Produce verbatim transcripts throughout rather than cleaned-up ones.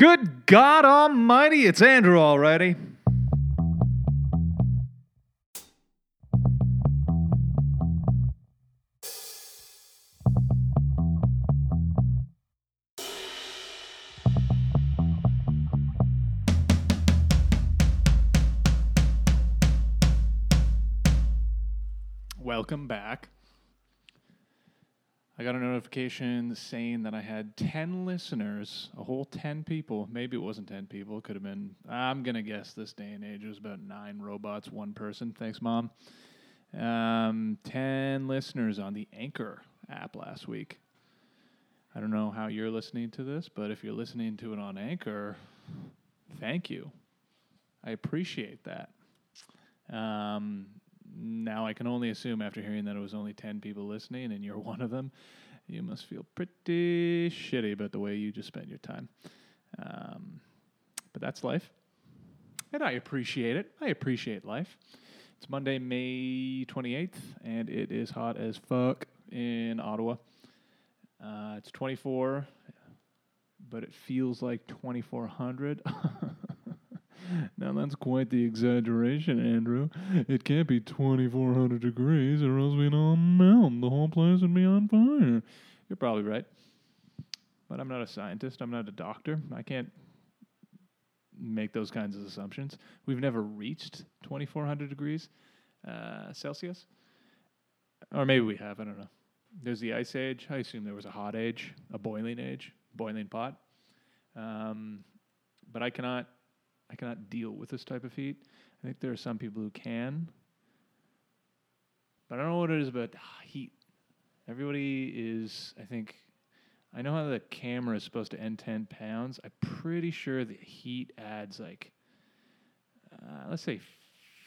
Good God Almighty, it's Andrew already. Welcome back. I got a notification saying that I had ten listeners, a whole ten people. Maybe it wasn't ten people. It could have been, I'm going to guess this day and age, it was about nine robots, one person. Thanks, Mom. Um, ten listeners on the Anchor app last week. I don't know how you're listening to this, but if you're listening to it on Anchor, thank you. I appreciate that. Um... Now, I can only assume after hearing that it was only ten people listening and you're one of them, you must feel pretty shitty about the way you just spent your time. Um, but that's life. And I appreciate it. I appreciate life. It's Monday, May twenty-eighth, and it is hot as fuck in Ottawa. Uh, it's twenty-four, but it feels like twenty-four hundred. Now, that's quite the exaggeration, Andrew. It can't be twenty-four hundred degrees or else we'd all melt. The whole place would be on fire. You're probably right. But I'm not a scientist. I'm not a doctor. I can't make those kinds of assumptions. We've never reached twenty-four hundred degrees uh, Celsius. Or maybe we have. I don't know. There's the ice age. I assume there was a hot age, a boiling age, boiling pot. Um, but I cannot... I cannot deal with this type of heat. I think there are some people who can. But I don't know what it is about heat. Everybody is, I think, I know how the camera is supposed to end ten pounds. I'm pretty sure the heat adds like, uh, let's say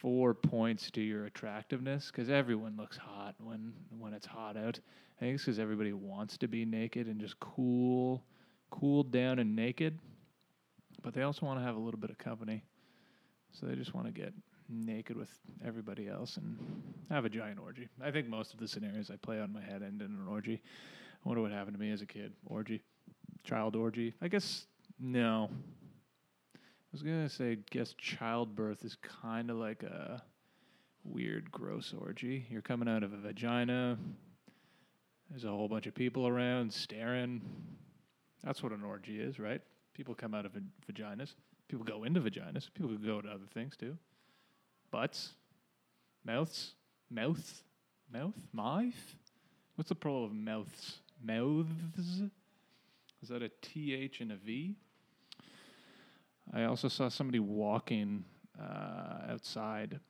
four points to your attractiveness because everyone looks hot when, when it's hot out. I think it's because everybody wants to be naked and just cool, cooled down and naked. But they also want to have a little bit of company. So they just want to get naked with everybody else and have a giant orgy. I think most of the scenarios I play out in my head end in an orgy. I wonder what happened to me as a kid. Orgy. Child orgy. I guess, no. I was going to say, I guess childbirth is kind of like a weird, gross orgy. You're coming out of a vagina. There's a whole bunch of people around staring. That's what an orgy is, right? People come out of vaginas. People go into vaginas. People go to other things, too. Butts. Mouths. Mouth. Mouth? Mouth? What's the plural of mouths? Mouths? Is that a T H and a V? I also saw somebody walking uh, outside.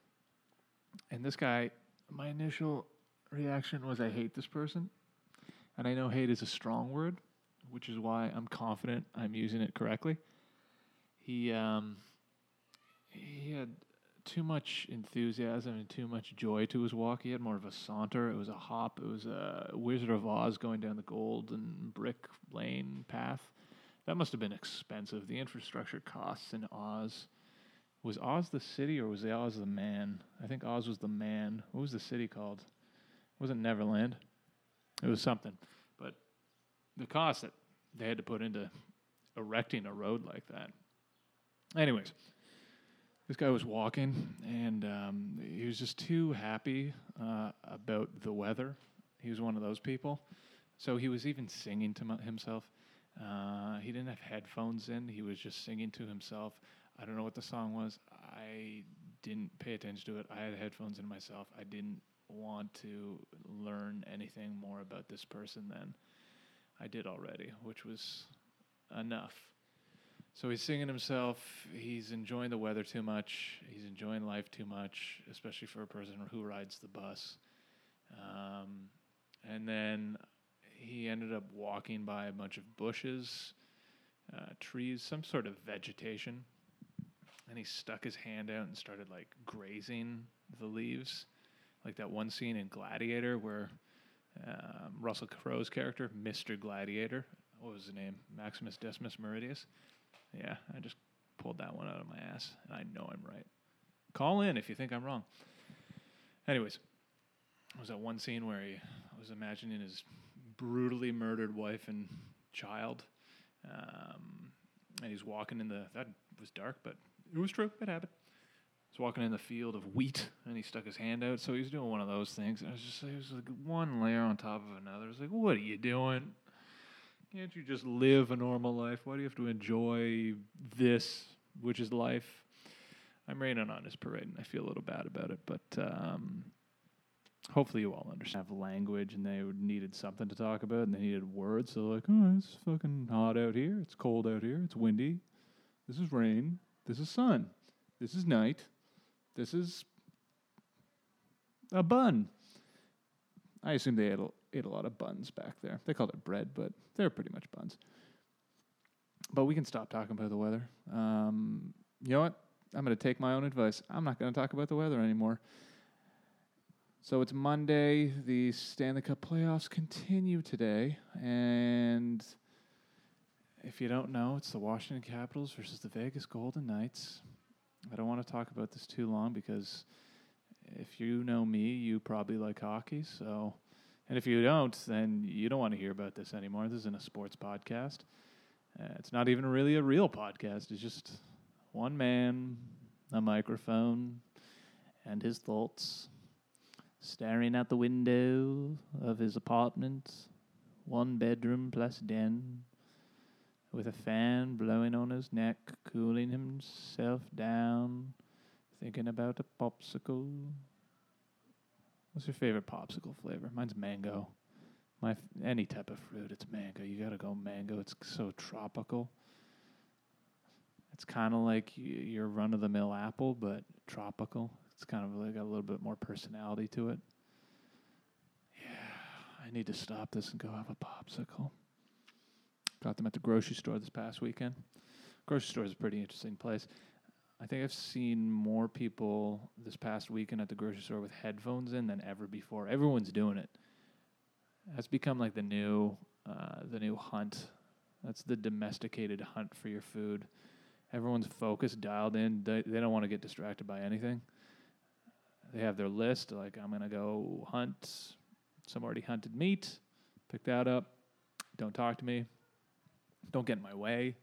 And this guy, my initial reaction was, I hate this person. And I know hate is a strong word, which is why I'm confident I'm using it correctly. He um, he had too much enthusiasm and too much joy to his walk. He had more of a saunter. It was a hop. It was a Wizard of Oz going down the Golden Brick Lane path. That must have been expensive. The infrastructure costs in Oz. Was Oz the city or was the Oz the man? I think Oz was the man. What was the city called? It wasn't Neverland. It was something. The cost that they had to put into erecting a road like that. Anyways, this guy was walking, and um, he was just too happy uh, about the weather. He was one of those people. So he was even singing to m- himself. Uh, he didn't have headphones in. He was just singing to himself. I don't know what the song was. I didn't pay attention to it. I had headphones in myself. I didn't want to learn anything more about this person then. I did already, which was enough. So he's singing himself. He's enjoying the weather too much. He's enjoying life too much, especially for a person who rides the bus. Um, and then he ended up walking by a bunch of bushes, uh, trees, some sort of vegetation. And he stuck his hand out and started, like, grazing the leaves. Like that one scene in Gladiator where... Um, Russell Crowe's character, Mister Gladiator. What was his name? Maximus Decimus Meridius. Yeah, I just pulled that one out of my ass, and I know I'm right. Call in if you think I'm wrong. Anyways, it was that one scene where he was imagining his brutally murdered wife and child, um, And he's walking in the, that was dark, but it was true. It happened. He's walking in the field of wheat, and he stuck his hand out. So he was doing one of those things. And it was just it was like one layer on top of another. It's like, what are you doing? Can't you just live a normal life? Why do you have to enjoy this, which is life? I'm raining on his parade, and I feel a little bad about it. But um, hopefully you all understand. I have language, and they needed something to talk about, and they needed words. So like, oh, it's fucking hot out here. It's cold out here. It's windy. This is rain. This is sun. This is night. This is a bun. I assume they ate a, ate a lot of buns back there. They called it bread, but they're pretty much buns. But we can stop talking about the weather. Um, you know what? I'm going to take my own advice. I'm not going to talk about the weather anymore. So it's Monday. The Stanley Cup playoffs continue today. And if you don't know, it's the Washington Capitals versus the Vegas Golden Knights. I don't want to talk about this too long because if you know me, you probably like hockey. So, and if you don't, then you don't want to hear about this anymore. This isn't a sports podcast. Uh, it's not even really a real podcast. It's just one man, a microphone, and his thoughts, staring out the window of his apartment, one bedroom plus den, with a fan blowing on his neck, cooling himself down, thinking about a popsicle. What's your favorite popsicle flavor? Mine's mango. My f- any type of fruit, it's mango. You gotta go mango. It's so tropical. It's kind of like y- your run-of-the-mill apple, but tropical. It's kind of like got a little bit more personality to it. Yeah, I need to stop this and go have a popsicle. Got them at the grocery store this past weekend. Grocery store is a pretty interesting place. I think I've seen more people this past weekend at the grocery store with headphones in than ever before. Everyone's doing it. That's become like the new, uh, the new hunt. That's the domesticated hunt for your food. Everyone's focused, dialed in. They, they don't want to get distracted by anything. They have their list. Like, I'm gonna go hunt. Some already hunted meat. Pick that up. Don't talk to me. Don't get in my way.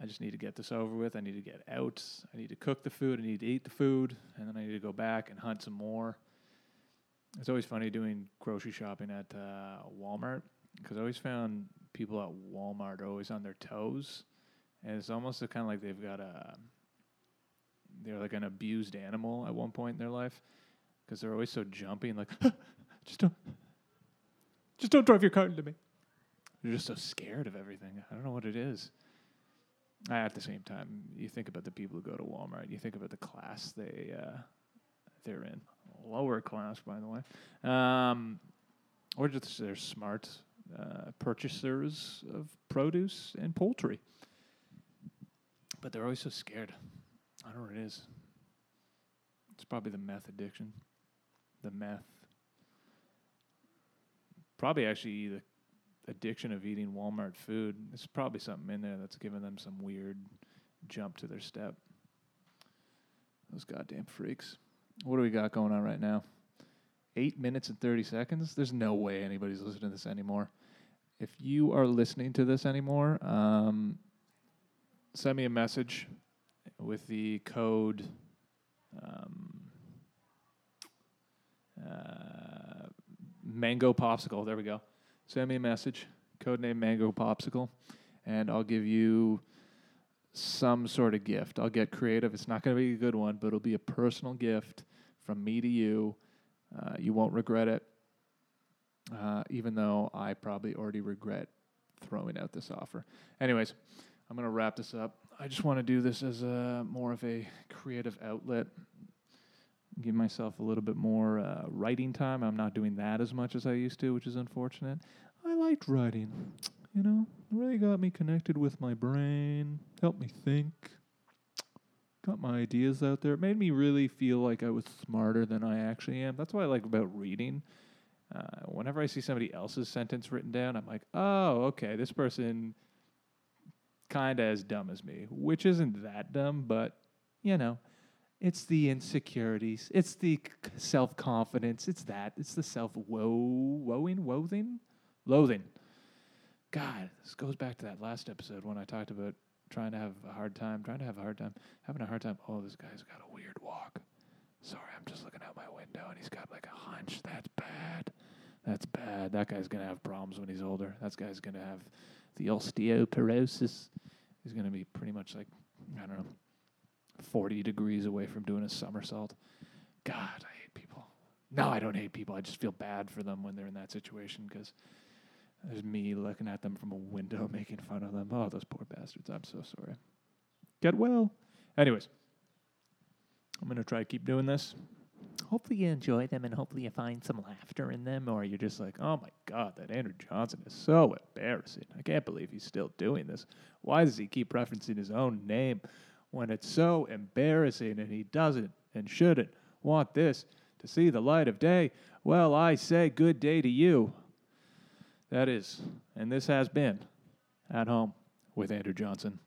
I just need to get this over with. I need to get out. I need to cook the food. I need to eat the food. And then I need to go back and hunt some more. It's always funny doing grocery shopping at uh, Walmart, because I always found people at Walmart are always on their toes. And it's almost kind of like they've got a... They're like an abused animal at one point in their life, because they're always so jumpy and like, ah, just don't, just don't drive your car into me. You're just so scared of everything. I don't know what it is. At the same time, you think about the people who go to Walmart. You think about the class they, uh, they're in. Lower class, by the way. Um, or just they're smart uh, purchasers of produce and poultry. But they're always so scared. I don't know what it is. It's probably the meth addiction. The meth. Probably actually the addiction of eating Walmart food. There's probably something in there that's giving them some weird jump to their step. Those goddamn freaks. What do we got going on right now? Eight minutes and thirty seconds? There's no way anybody's listening to this anymore. If you are listening to this anymore, um, send me a message with the code um, uh, Mango Popsicle. There we go. Send me a message, codename Mango Popsicle, and I'll give you some sort of gift. I'll get creative. It's not going to be a good one, but it'll be a personal gift from me to you. Uh, you won't regret it, uh, even though I probably already regret throwing out this offer. Anyways, I'm going to wrap this up. I just want to do this as a more of a creative outlet. Give myself a little bit more uh, writing time. I'm not doing that as much as I used to, which is unfortunate. I liked writing. You know, it really got me connected with my brain, helped me think, got my ideas out there. It made me really feel like I was smarter than I actually am. That's what I like about reading. Uh, whenever I see somebody else's sentence written down, I'm like, oh, okay, this person kind of as dumb as me, which isn't that dumb, but, you know, it's the insecurities. It's the c- self-confidence. It's that. It's the self-woe, woeing, woething, loathing. God, this goes back to that last episode when I talked about trying to have a hard time, trying to have a hard time, having a hard time. Oh, this guy's got a weird walk. Sorry, I'm just looking out my window, and he's got like a hunch. That's bad. That's bad. That guy's going to have problems when he's older. That guy's going to have the osteoporosis. He's going to be pretty much like, I don't know, forty degrees away from doing a somersault. God, I hate people. No, I don't hate people. I just feel bad for them when they're in that situation because there's me looking at them from a window making fun of them. Oh, those poor bastards. I'm so sorry. Get well. Anyways, I'm going to try to keep doing this. Hopefully you enjoy them and hopefully you find some laughter in them, or you're just like, oh my God, that Andrew Johnson is so embarrassing. I can't believe he's still doing this. Why does he keep referencing his own name when it's so embarrassing and he doesn't and shouldn't want this to see the light of day? Well, I say good day to you. That is, and this has been At Home with Andrew Johnson.